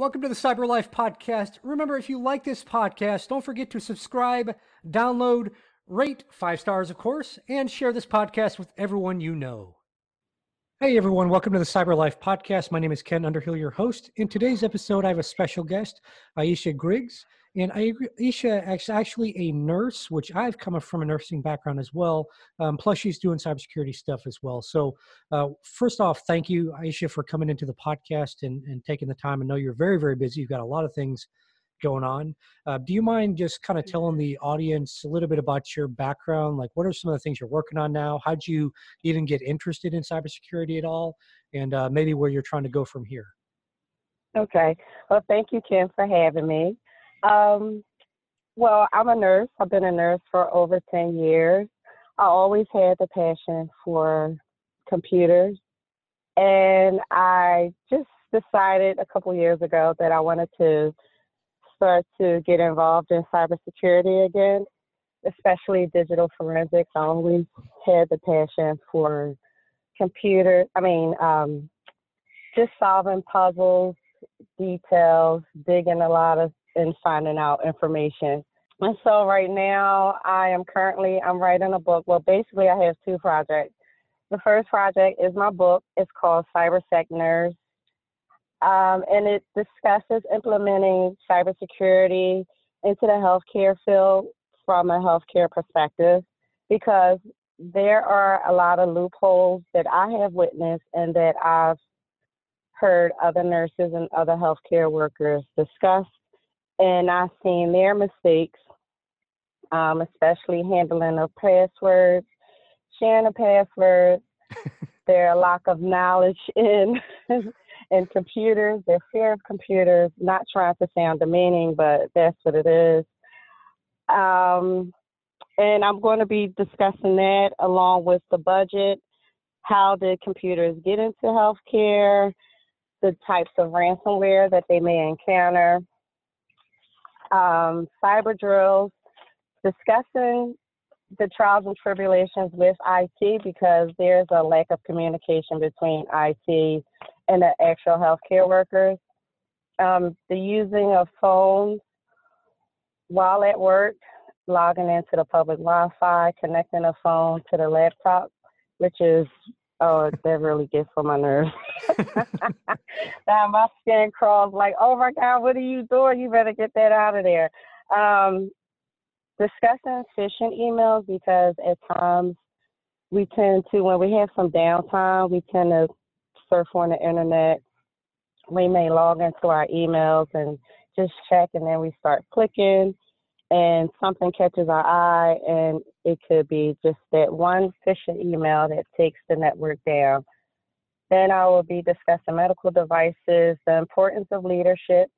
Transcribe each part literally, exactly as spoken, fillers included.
Welcome to the Cyber Life Podcast. Remember, if you like this podcast, don't forget to subscribe, download, rate, five stars, of course, and share this podcast with everyone you know. Hey, everyone. Welcome to the Cyber Life Podcast. My name is Ken Underhill, your host. In today's episode, I have a special guest, Aisha Griggs. And Aisha is actually a nurse, which I've come from a nursing background as well. Um, plus, she's doing cybersecurity stuff as well. So uh, first off, thank you, Aisha, for coming into the podcast and, and taking the time. I know you're very, very busy. You've got a lot of things going on. Uh, do you mind just kind of telling the audience a little bit about your background? Like, what are some of the things you're working on now? How'd you even get interested in cybersecurity at all? And uh, maybe where you're trying to go from here. Okay. Well, thank you, Ken, for having me. Um, well, I'm a nurse. I've been a nurse for over ten years. I always had the passion for computers. And I just decided a couple years ago that I wanted to start to get involved in cybersecurity again, especially digital forensics. I always had the passion for computer. I mean, um, just solving puzzles, details, digging a lot of and finding out information. And so right now I am currently, I'm writing a book. Well, basically I have two projects. The first project is my book. It's called Cybersec Nurse. Um, and it discusses implementing cybersecurity into the healthcare field from a healthcare perspective, because there are a lot of loopholes that I have witnessed and that I've heard other nurses and other healthcare workers discuss. And I've seen their mistakes, um, especially handling of passwords, sharing of passwords, their lack of knowledge in, in computers, their fear of computers, not trying to sound demeaning, but that's what it is. Um, and I'm going to be discussing that along with the budget. How did computers get into healthcare, the types of ransomware that they may encounter, Um, cyber drills, discussing the trials and tribulations with I T, because there's a lack of communication between I T and the actual healthcare workers. Um, the using of phones while at work, logging into the public Wi-Fi, connecting a phone to the laptop, which is, oh, that really gets on my nerves. Now my skin crawls like, oh my God, what are you doing? You better get that out of there. Um, discussing phishing emails, because at times we tend to, when we have some downtime, we tend to surf on the internet. We may log into our emails and just check, and then we start clicking and something catches our eye, and it could be just that one phishing email that takes the network down. Then I will be discussing medical devices, the importance of leadership,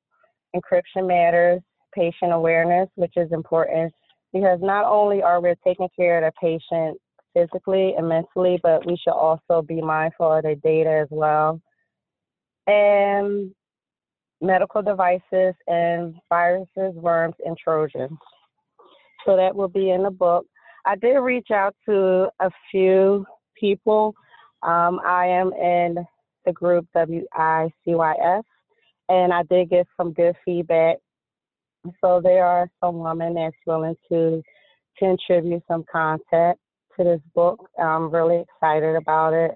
encryption matters, patient awareness, which is important, because not only are we taking care of the patient physically and mentally, but we should also be mindful of their data as well. And medical devices and viruses, worms, and Trojans. So that will be in the book. I did reach out to a few people. Um, I am in the group W I C Y S, and I did get some good feedback. So there are some women that's willing to contribute some content to this book. I'm really excited about it.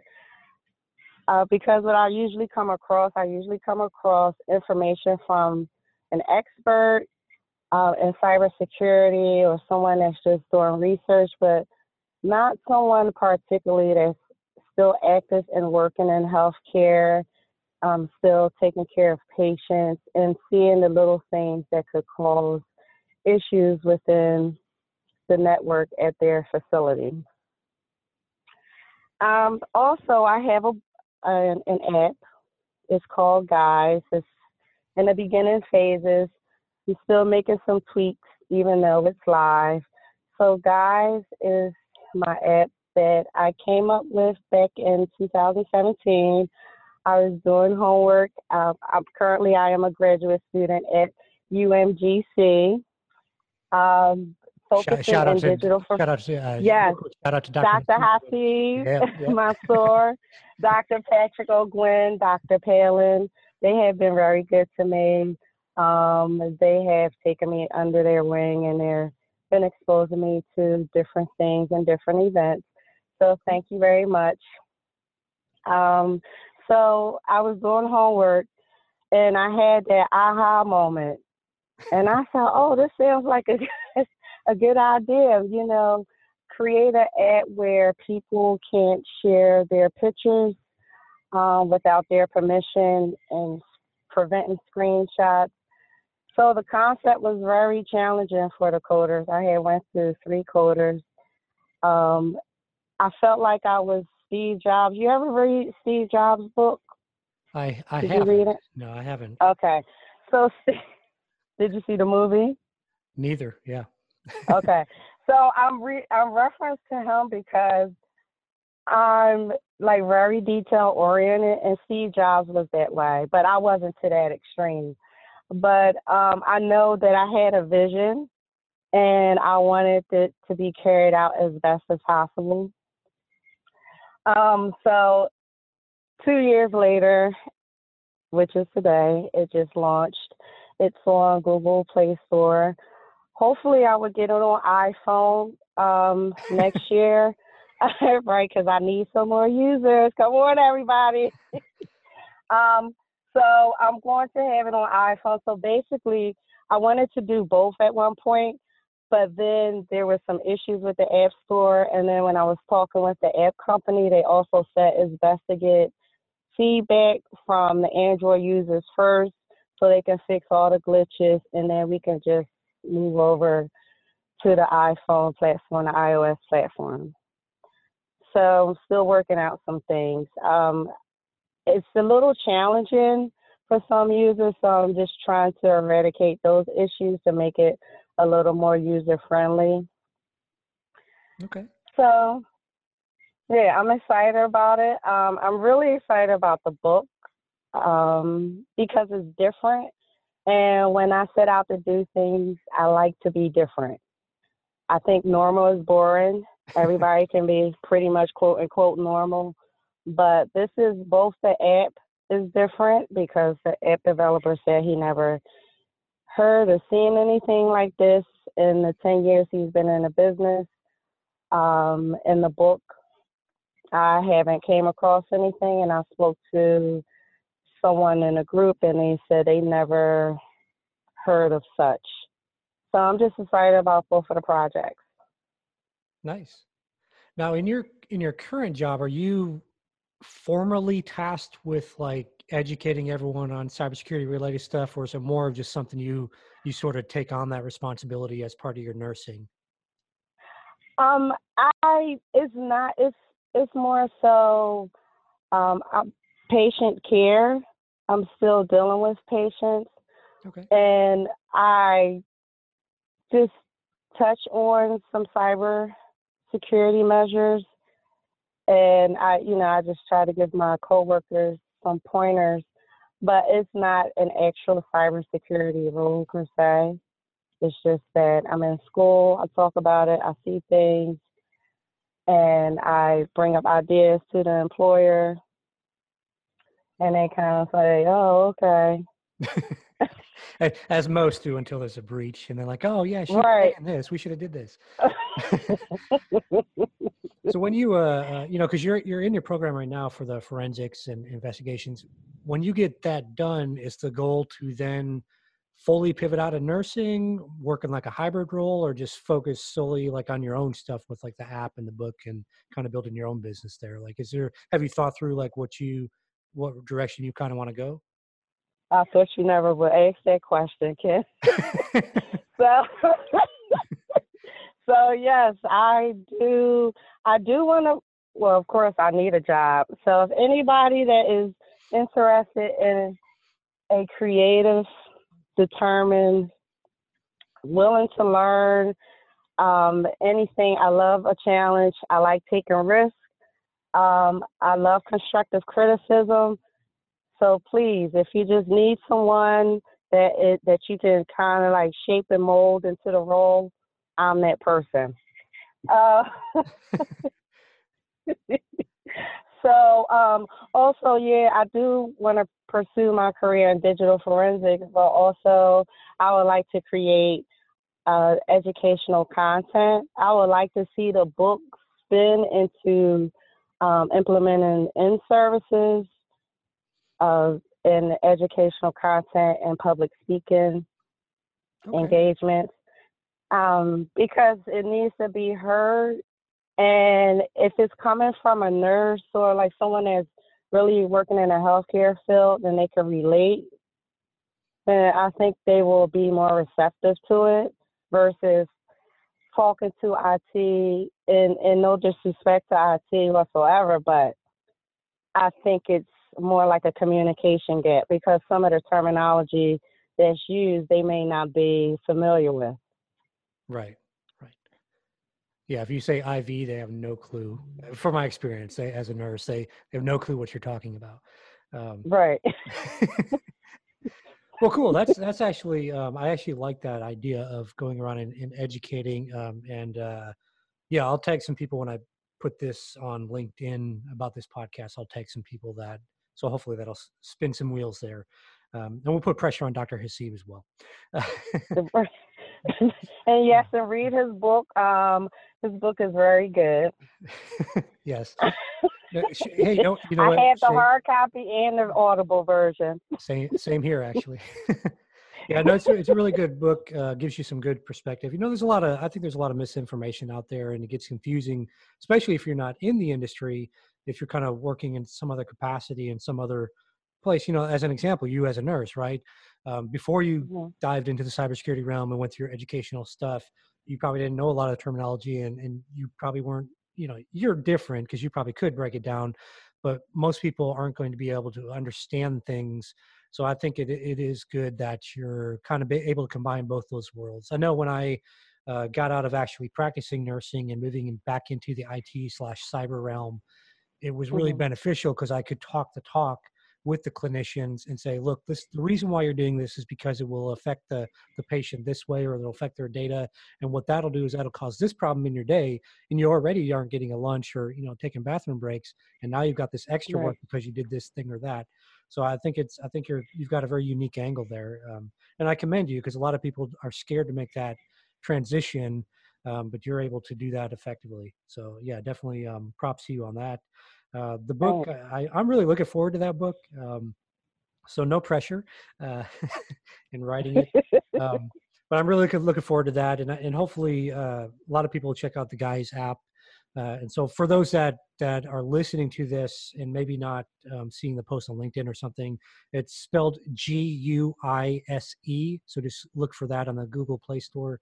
Uh, because what I usually come across, I usually come across information from an expert uh, in cybersecurity or someone that's just doing research, but not someone particularly that's still active and working in healthcare, um, still taking care of patients and seeing the little things that could cause issues within the network at their facility. Um, also, I have a An, an app. It's called Guys. It's in the beginning phases. We're still making some tweaks, even though it's live. So Guys is my app that I came up with back in two thousand seventeen. I was doing homework. Um, I'm currently, I am a graduate student at U M G C. Um, Shout, shout, out to, digital for, shout out to uh, yes, shout out to Doctor Haseeb, yeah, yeah. my store, Doctor Patrick O'Gwynn, Doctor Palin, they have been very good to me. Um, they have taken me under their wing, and they've been exposing me to different things and different events. So thank you very much. Um, so I was doing homework, and I had that aha moment. And I said, oh, this sounds like a, a good idea, you know, create an ad where people can't share their pictures um, without their permission and preventing screenshots. So the concept was very challenging for the coders. I had went through three coders. Um, I felt like I was Steve Jobs. You ever read Steve Jobs' book? I, I did haven't. You read it? No, I haven't. Okay. So did you see the movie? Neither, yeah. Okay. So I'm re I'm referenced to him because I'm like very detail oriented, and Steve Jobs was that way, but I wasn't to that extreme. But um, I know that I had a vision, and I wanted it to be carried out as best as possible. Um, so two years later, which is today, it just launched. It's on Google Play Store. Hopefully I would get it on iPhone um, next year, right? Because I need some more users. Come on, everybody. um, so I'm going to have it on iPhone. So basically, I wanted to do both at one point, but then there were some issues with the App Store. And then when I was talking with the app company, they also said it's best to get feedback from the Android users first so they can fix all the glitches, and then we can just move over to the iPhone platform, the iOS platform. So I'm still working out some things. Um, it's a little challenging for some users, so I'm just trying to eradicate those issues to make it a little more user-friendly. Okay. So, yeah, I'm excited about it. Um, I'm really excited about the book um, because it's different. And when I set out to do things, I like to be different. I think normal is boring. Everybody can be pretty much quote unquote normal. But this is both the app is different because the app developer said he never heard or seen anything like this in the ten years he's been in the business. Um, in the book, I haven't came across anything, and I spoke to someone in a group, and they said they never heard of such. So I'm just excited about both of the projects. Nice. Now, in your in your current job, are you formally tasked with like educating everyone on cybersecurity related stuff, or is it more of just something you you sort of take on that responsibility as part of your nursing? Um, I it's not it's it's more so um, I'm, patient care. I'm still dealing with patients. Okay. And I just touch on some cyber security measures. And I, you know, I just try to give my coworkers some pointers, but it's not an actual cybersecurity rule per se. It's just that I'm in school, I talk about it, I see things, and I bring up ideas to the employer. And they kind of say, oh, okay. As most do until there's a breach. And they're like, oh, yeah, I should have right. done this. We should have did this. So when you, uh, you know, because you're, you're in your program right now for the forensics and investigations, when you get that done, is the goal to then fully pivot out of nursing, work in like a hybrid role, or just focus solely like on your own stuff with like the app and the book and kind of building your own business there? Like, is there, have you thought through like what you, what direction you kind of want to go? I thought you never would ask that question, Ken. so, so yes, I do. I do want to, well, of course I need a job. So if anybody that is interested in a creative, determined, willing to learn um, anything, I love a challenge. I like taking risks. Um, I love constructive criticism. So please, if you just need someone that it, that you can kind of like shape and mold into the role, I'm that person. Uh, so So um, also, yeah, I do want to pursue my career in digital forensics, but also I would like to create uh, educational content. I would like to see the book spin into um, implementing in services of uh, in educational content and public speaking okay. engagements, um, because it needs to be heard. And if it's coming from a nurse or like someone that's really working in a healthcare field and they can relate, then I think they will be more receptive to it versus talking to I T, and, and no disrespect to I T whatsoever, but I think it's more like a communication gap because some of the terminology that's used, they may not be familiar with. Right. Yeah, if you say I V, they have no clue. From my experience, they, as a nurse, they, they have no clue what you're talking about. Um, right. Well, cool. That's that's actually, um, I actually like that idea of going around and, and educating. Um, and uh, yeah, I'll tag some people when I put this on LinkedIn about this podcast. I'll tag some people that, so hopefully that'll spin some wheels there. Um, and we'll put pressure on Doctor Haseeb as well. And yes, and read his book. Um, his book is very good. Yes. Hey, you know, you know I what? had the same, hard copy and the Audible version. Same, same here, actually. Yeah, no, it's, it's a really good book. Uh, gives you some good perspective. You know, there's a lot of, I think there's a lot of misinformation out there, and it gets confusing, especially if you're not in the industry, if you're kind of working in some other capacity in some other place. You know, as an example, you as a nurse, right? Um, before you yeah. dived into the cybersecurity realm and went through your educational stuff, you probably didn't know a lot of terminology, and, and you probably weren't, you know, you're different because you probably could break it down, but most people aren't going to be able to understand things. So I think it it is good that you're kind of able to combine both those worlds. I know when I uh, got out of actually practicing nursing and moving back into the I T slash cyber realm, it was really mm-hmm. beneficial because I could talk the talk with the clinicians and say, look, this, the reason why you're doing this is because it will affect the, the patient this way, or it'll affect their data. And what that'll do is that'll cause this problem in your day. And you already aren't getting a lunch or, you know, taking bathroom breaks. And now you've got this extra right. work because you did this thing or that. So I think it's, I think you're, you've got a very unique angle there. Um, and I commend you because a lot of people are scared to make that transition, um, but you're able to do that effectively. So yeah, definitely um, props to you on that. Uh, the book, oh. I, I'm really looking forward to that book. Um, so no pressure uh, in writing it. Um, but I'm really looking forward to that. And, and hopefully uh, a lot of people will check out the Guys app. Uh, and so for those that, that are listening to this and maybe not um, seeing the post on LinkedIn or something, it's spelled G U I S E. So just look for that on the Google Play Store.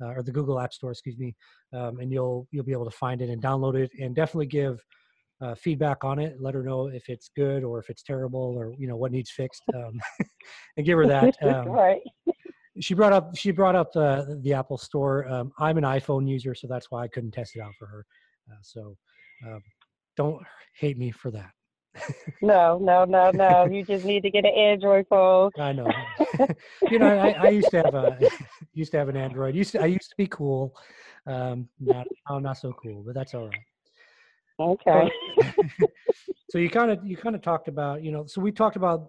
Uh, or the Google App Store, excuse me, um, and you'll you'll be able to find it and download it, and definitely give uh, feedback on it. Let her know if it's good or if it's terrible, or you know what needs fixed, um, and give her that. Um, right. She brought up she brought up uh, the Apple Store. Um, I'm an iPhone user, so that's why I couldn't test it out for her. Uh, so um, don't hate me for that. no, no, no, no. You just need to get an Android phone. I know. You know, I, I used to have a used to have an Android. Used to, I used to be cool. Um, not, I'm not so cool, but that's all right. Okay. So, so you kind of you kind of talked about, you know, so we talked about,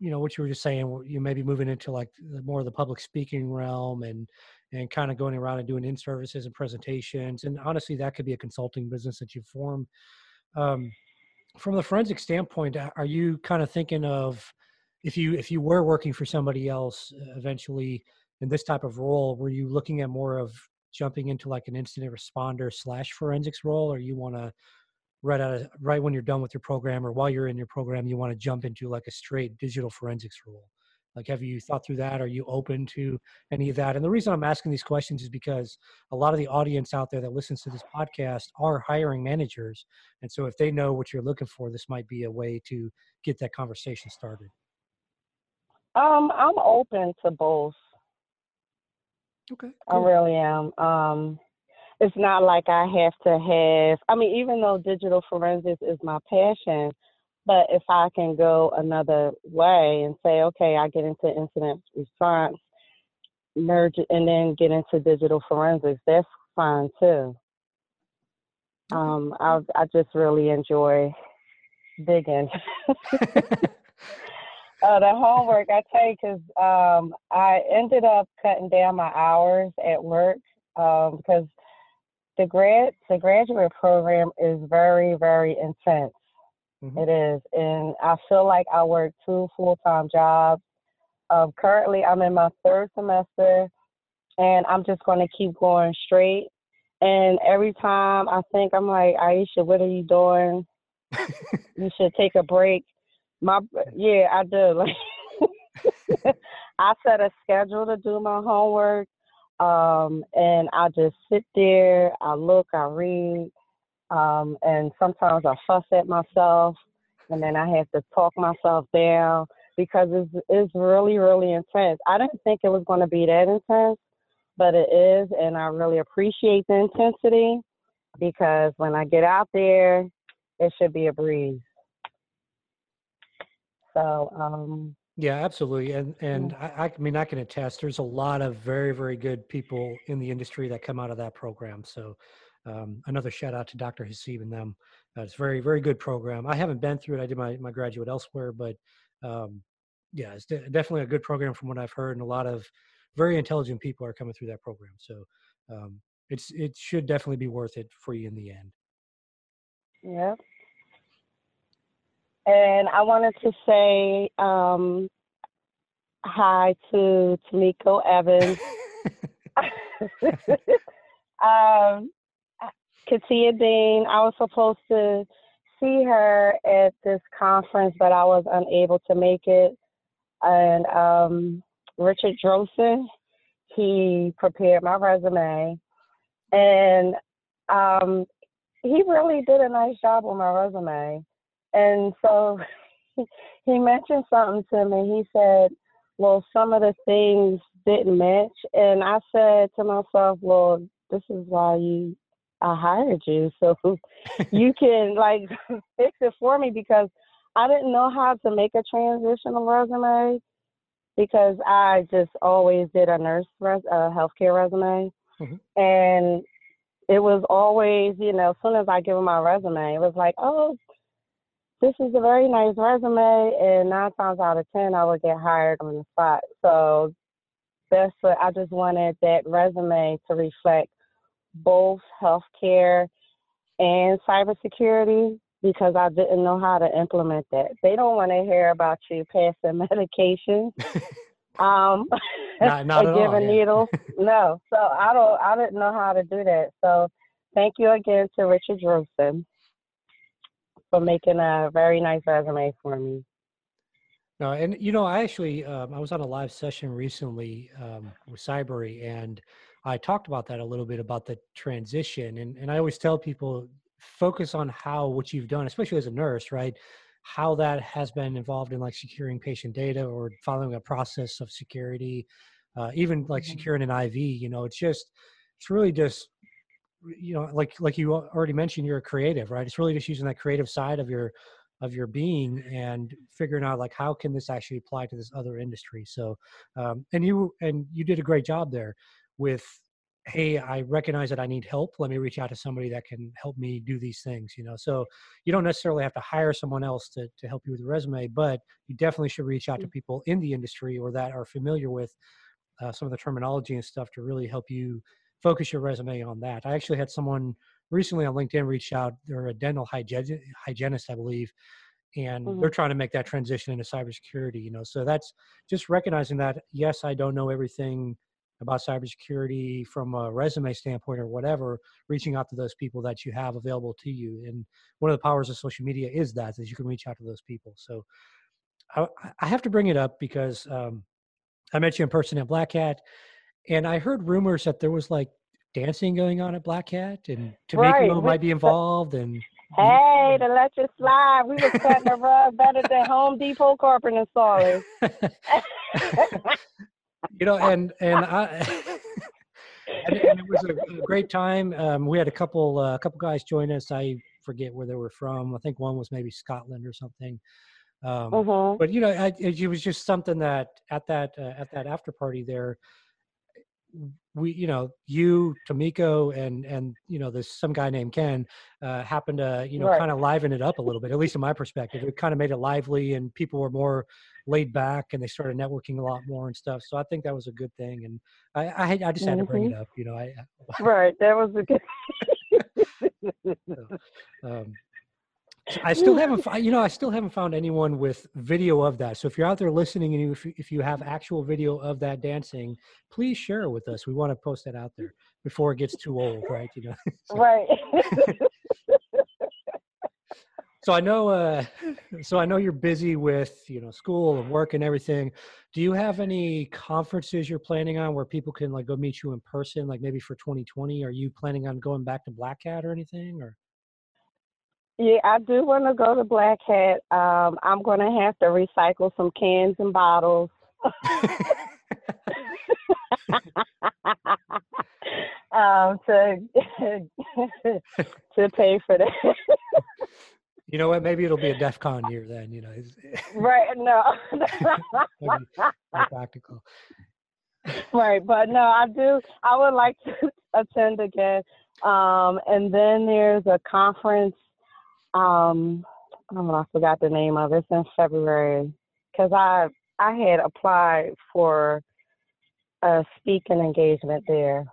you know, what you were just saying. You maybe moving into like the, more of the public speaking realm, and and kind of going around and doing in services and presentations. And honestly, that could be a consulting business that you form. Um, From the forensic standpoint, are you kind of thinking of, if you if you were working for somebody else eventually in this type of role, were you looking at more of jumping into like an incident responder slash forensics role, or you want to right out of, right when you're done with your program or while you're in your program, you want to jump into like a straight digital forensics role? Like, have you thought through that? Are you open to any of that? And the reason I'm asking these questions is because a lot of the audience out there that listens to this podcast are hiring managers. And so if they know what you're looking for, this might be a way to get that conversation started. Um, I'm open to both. Okay. Cool. I really am. Um, it's not like I have to have, I mean, even though digital forensics is my passion, but if I can go another way and say, okay, I get into incident response, merge, and then get into digital forensics, that's fine too. Um, I I just really enjoy digging. Uh, the homework, I tell you, because um, I ended up cutting down my hours at work um, because the grad the graduate program is very, very intense. Mm-hmm. It is, and I feel like I work two full-time jobs. Um, currently, I'm in my third semester, and I'm just going to keep going straight. And every time I think, I'm like, Aisha, what are you doing? You should take a break. My yeah, I do. Like, I set a schedule to do my homework, um, and I just sit there. I look, I read, um, and sometimes I fuss at myself, and then I have to talk myself down because it's it's really really intense. I didn't think it was going to be that intense, but it is, and I really appreciate the intensity because when I get out there, it should be a breeze. So, um, yeah, absolutely. And, and yeah. I, I mean, I can attest, there's a lot of very, very good people in the industry that come out of that program. So um, another shout out to Doctor Haseeb and them. Uh, it's a very, very good program. I haven't been through it. I did my, my graduate elsewhere, but um, yeah, it's de- definitely a good program from what I've heard. And a lot of very intelligent people are coming through that program. So um, it's, it should definitely be worth it for you in the end. Yeah. And I wanted to say um, hi to Tamiko Evans, um, Katia Dean. I was supposed to see her at this conference, but I was unable to make it. And um, Richard Drossen, he prepared my resume, and um, he really did a nice job with my resume. And so he mentioned something to me. He said, well, some of the things didn't match. And I said to myself, well, this is why you, I hired you. So you can like fix it for me because I didn't know how to make a transitional resume because I just always did a nurse, res- a healthcare resume. Mm-hmm. And it was always, you know, as soon as I give him my resume, it was like, oh, this is a very nice resume, and nine times out of ten, I would get hired on the spot. So that's what I just wanted that resume to reflect both healthcare and cybersecurity because I didn't know how to implement that. They don't want to hear about you passing medication, um, not, not and giving needles. No, so I don't. I didn't know how to do that. So thank you again to Richard Drossen for making a very nice resume for me. No, and you know, I actually, um, I was on a live session recently um, with Cybery, and I talked about that a little bit about the transition. And, and I always tell people, focus on how what you've done, especially as a nurse, right? How that has been involved in like securing patient data or following a process of security, uh, even like mm-hmm. securing an I V, you know, it's just, it's really just, you know, like, like you already mentioned, you're a creative, right? It's really just using that creative side of your, of your being and figuring out like, how can this actually apply to this other industry? So, um, and you, and you did a great job there with, hey, I recognize that I need help. Let me reach out to somebody that can help me do these things, you know? So you don't necessarily have to hire someone else to, to help you with your resume, but you definitely should reach out to people in the industry or that are familiar with uh, some of the terminology and stuff to really help you focus your resume on that. I actually had someone recently on LinkedIn reach out. They're a dental hyg- hygienist, I believe, and mm-hmm. they're trying to make that transition into cybersecurity, you know, so that's just recognizing that, yes, I don't know everything about cybersecurity from a resume standpoint or whatever, reaching out to those people that you have available to you. And one of the powers of social media is that, that you can reach out to those people. So I, I have to bring it up because um, I met you in person at Black Hat. And I heard rumors that there was like dancing going on at Black Hat and Tamiko right. might be involved. And hey, to let you slide, we were cutting the rug better than Home Depot carpet installers. You know, and and I and, and it was a great time. Um, we had a couple a uh, couple guys join us. I forget where they were from. I think one was maybe Scotland or something. Um, mm-hmm. But you know, I, it was just something that at that uh, at that after party there. we, you know, you, Tamiko, and, and, you know, there's some guy named Ken, uh, happened to, you know, right. kind of liven it up a little bit, at least in my perspective. It kind of made it lively and people were more laid back and they started networking a lot more and stuff. So I think that was a good thing. And I, I, I just had mm-hmm. to bring it up, you know, I, right. That was a good, so, um, I still haven't, you know, I still haven't found anyone with video of that. So if you're out there listening and you, if, you, if you have actual video of that dancing, please share it with us. We want to post that out there before it gets too old, right? You know. So. Right. So I know, uh, so I know you're busy with, you know, school and work and everything. Do you have any conferences you're planning on where people can like go meet you in person? Like maybe for twenty twenty, are you planning on going back to Black Hat or anything, or? Yeah, I do want to go to Black Hat. Um, I'm going to have to recycle some cans and bottles. um, to to pay for that. You know what? Maybe it'll be a DEF CON year then. You know, right? No, not practical. Right, but no, I do. I would like to attend again. Um, and then there's a conference. Um, oh, I forgot the name of it. It's in February because I I had applied for a speaking engagement there.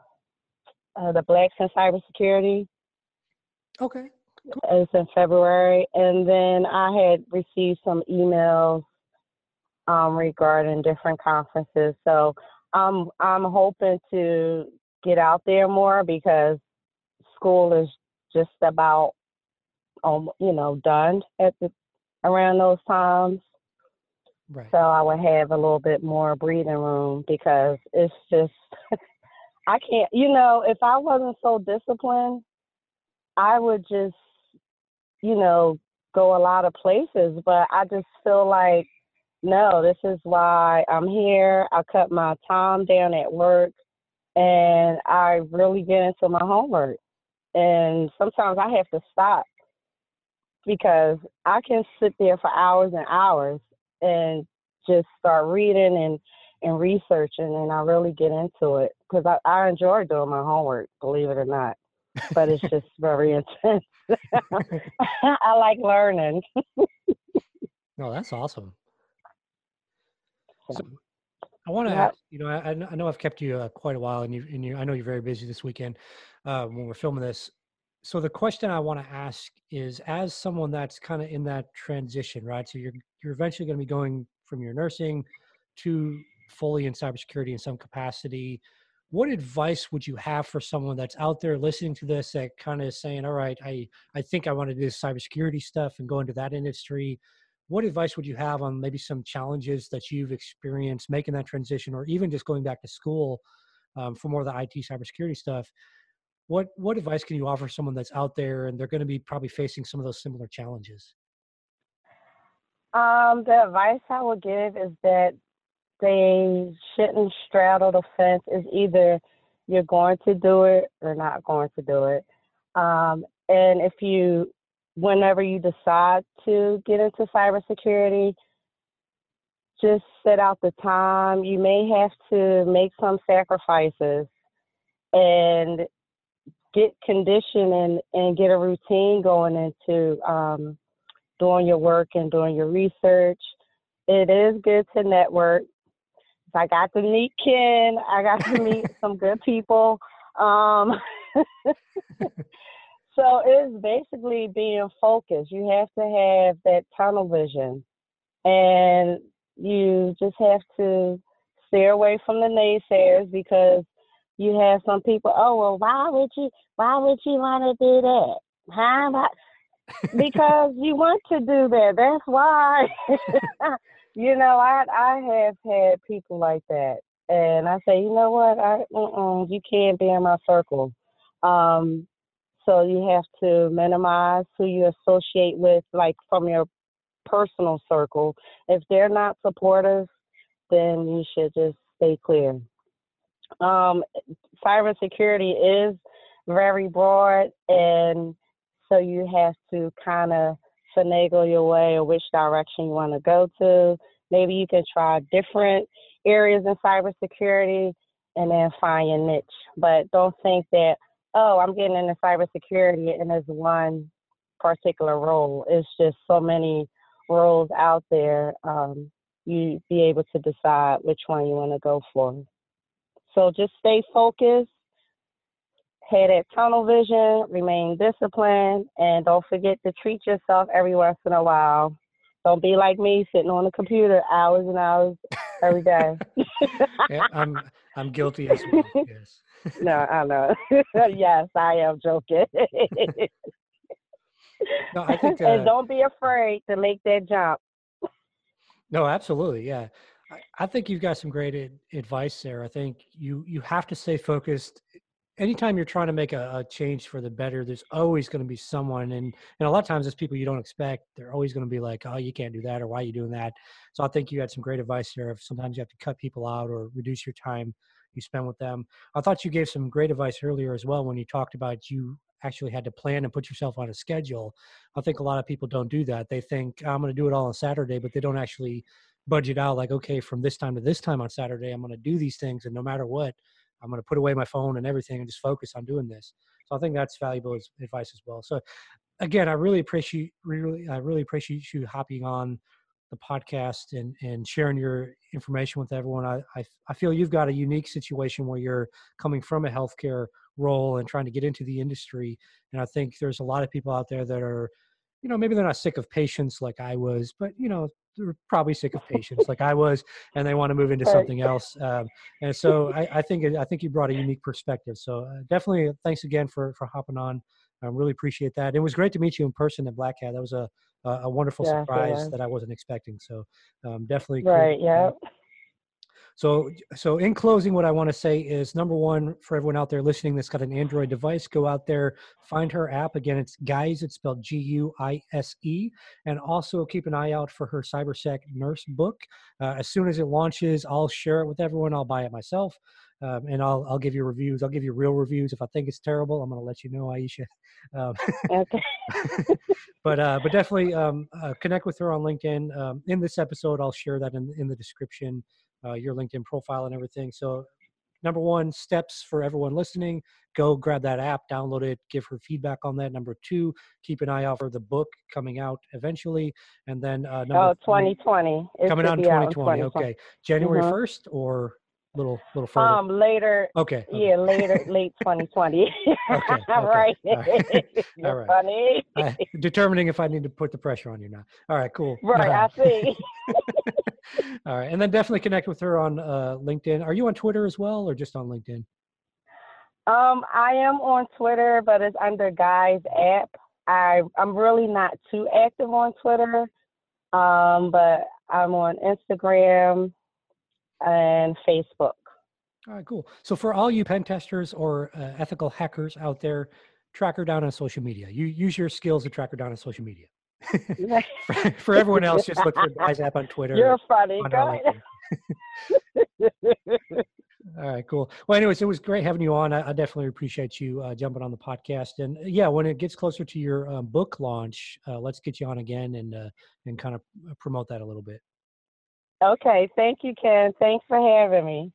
Uh, the Blacks in Cybersecurity. Okay. Cool. It's in February, and then I had received some emails um, regarding different conferences. So I'm I'm hoping to get out there more because school is just about. Um, you know, done at the, around those times. Right. So I would have a little bit more breathing room because it's just, I can't, you know, if I wasn't so disciplined, I would just, you know, go a lot of places, but I just feel like, no, this is why I'm here. I cut my time down at work and I really get into my homework. And sometimes I have to stop. Because I can sit there for hours and hours and just start reading and, and researching, and I really get into it because I, I enjoy doing my homework, believe it or not. But it's just very intense. I like learning. No, that's awesome. So, I want to, yep. you know, I, I know I've kept you uh, quite a while, and you, and you, I know you're very busy this weekend uh, when we're filming this. So the question I want to ask is, as someone that's kind of in that transition, right? So you're you're eventually going to be going from your nursing to fully in cybersecurity in some capacity. What advice would you have for someone that's out there listening to this that kind of is saying, all right, I, I think I want to do this cybersecurity stuff and go into that industry. What advice would you have on maybe some challenges that you've experienced making that transition or even just going back to school um, for more of the I T cybersecurity stuff? What what advice can you offer someone that's out there and they're going to be probably facing some of those similar challenges? Um, the advice I would give is that they shouldn't straddle the fence. It's either you're going to do it or not going to do it. Um, and if you, whenever you decide to get into cybersecurity, just set out the time. You may have to make some sacrifices and get conditioned and, and get a routine going into um, doing your work and doing your research. It is good to network. I got to meet Ken. I got to meet some good people. Um, so it's basically being focused. You have to have that tunnel vision. And you just have to stay away from the naysayers because you have some people, oh, well, why would you, why would you want to do that? Huh? Why? Because you want to do that. That's why. You know, I I have had people like that. And I say, you know what? I, mm-mm, you can't be in my circle. Um, so you have to minimize who you associate with, like from your personal circle. If they're not supportive, then you should just stay clear. Um, cybersecurity is very broad, and so you have to kind of finagle your way or which direction you want to go to. Maybe you can try different areas in cybersecurity and then find your niche. But don't think that, oh, I'm getting into cybersecurity and there's one particular role. It's just so many roles out there. Um, you be able to decide which one you want to go for. So just stay focused, have that tunnel vision, remain disciplined, and don't forget to treat yourself every once in a while. Don't be like me sitting on the computer hours and hours every day. Yeah, I'm I'm guilty as well. Yes. No, I know. Yes, I am joking. No, I think, uh, and don't be afraid to make that jump. No, absolutely. Yeah. I, I think you've got some great ad, advice there. I think you, you have to stay focused. Anytime you're trying to make a, a change for the better, there's always going to be someone. And, and a lot of times it's people you don't expect. They're always going to be like, oh, you can't do that, or why are you doing that? So I think you had some great advice there. If sometimes you have to cut people out or reduce your time you spend with them. I thought you gave some great advice earlier as well when you talked about you actually had to plan and put yourself on a schedule. I think a lot of people don't do that. They think, I'm going to do it all on Saturday, but they don't actually budget out like, okay, from this time to this time on Saturday, I'm going to do these things. And no matter what, I'm going to put away my phone and everything and just focus on doing this. So I think that's valuable as, advice as well. So again, I really appreciate, really, I really appreciate you hopping on the podcast and, and sharing your information with everyone. I, I, I feel you've got a unique situation where you're coming from a healthcare role and trying to get into the industry. And I think there's a lot of people out there that are, you know, maybe they're not sick of patients like I was, but you know, they're probably sick of patients like I was, and they want to move into something else. Um, and so I, I think, I think you brought a unique perspective. So uh, definitely thanks again for, for hopping on. I really appreciate that. It was great to meet you in person at Black Hat. That was a, a, a wonderful yeah, surprise yeah. that I wasn't expecting. So um, definitely. Right. Cool. Yeah. So, so in closing, what I want to say is, number one, for everyone out there listening that's got an Android device, go out there, find her app. Again, it's Guys, it's spelled G U I S E. And also keep an eye out for her Cybersec Nurse book. Uh, as soon as it launches, I'll share it with everyone. I'll buy it myself. Um, and I'll, I'll give you reviews. I'll give you real reviews. If I think it's terrible, I'm going to let you know, Aisha. Um, okay. but, uh, but definitely um, uh, connect with her on LinkedIn. Um, in this episode, I'll share that in, in the description. Uh, your LinkedIn profile and everything. So number one, steps for everyone listening, go grab that app, download it, give her feedback on that. Number two, keep an eye out for the book coming out eventually. And then uh, number oh, twenty twenty. Three, coming out in twenty twenty. Okay. January first or little, little further? Um, later. Okay. okay. Yeah, later, late twenty twenty. Okay, okay. All right. All right. All right. Funny. I, determining if I need to put the pressure on you now. All right, cool. Right, uh, I see. All right. And then definitely connect with her on uh, LinkedIn. Are you on Twitter as well, or just on LinkedIn? Um, I am on Twitter, but it's under Guys app. I, I'm really not too active on Twitter, um, but I'm on Instagram and Facebook. All right, cool. So for all you pen testers or uh, ethical hackers out there, track her down on social media. You use your skills to track her down on social media. for, for everyone else, just look for Guys app on Twitter. You're funny. Go All right, cool. Well, anyways, it was great having you on. I, I definitely appreciate you uh, jumping on the podcast. And yeah, when it gets closer to your um, book launch, uh, let's get you on again and uh, and kind of promote that a little bit. Okay. Thank you, Ken. Thanks for having me.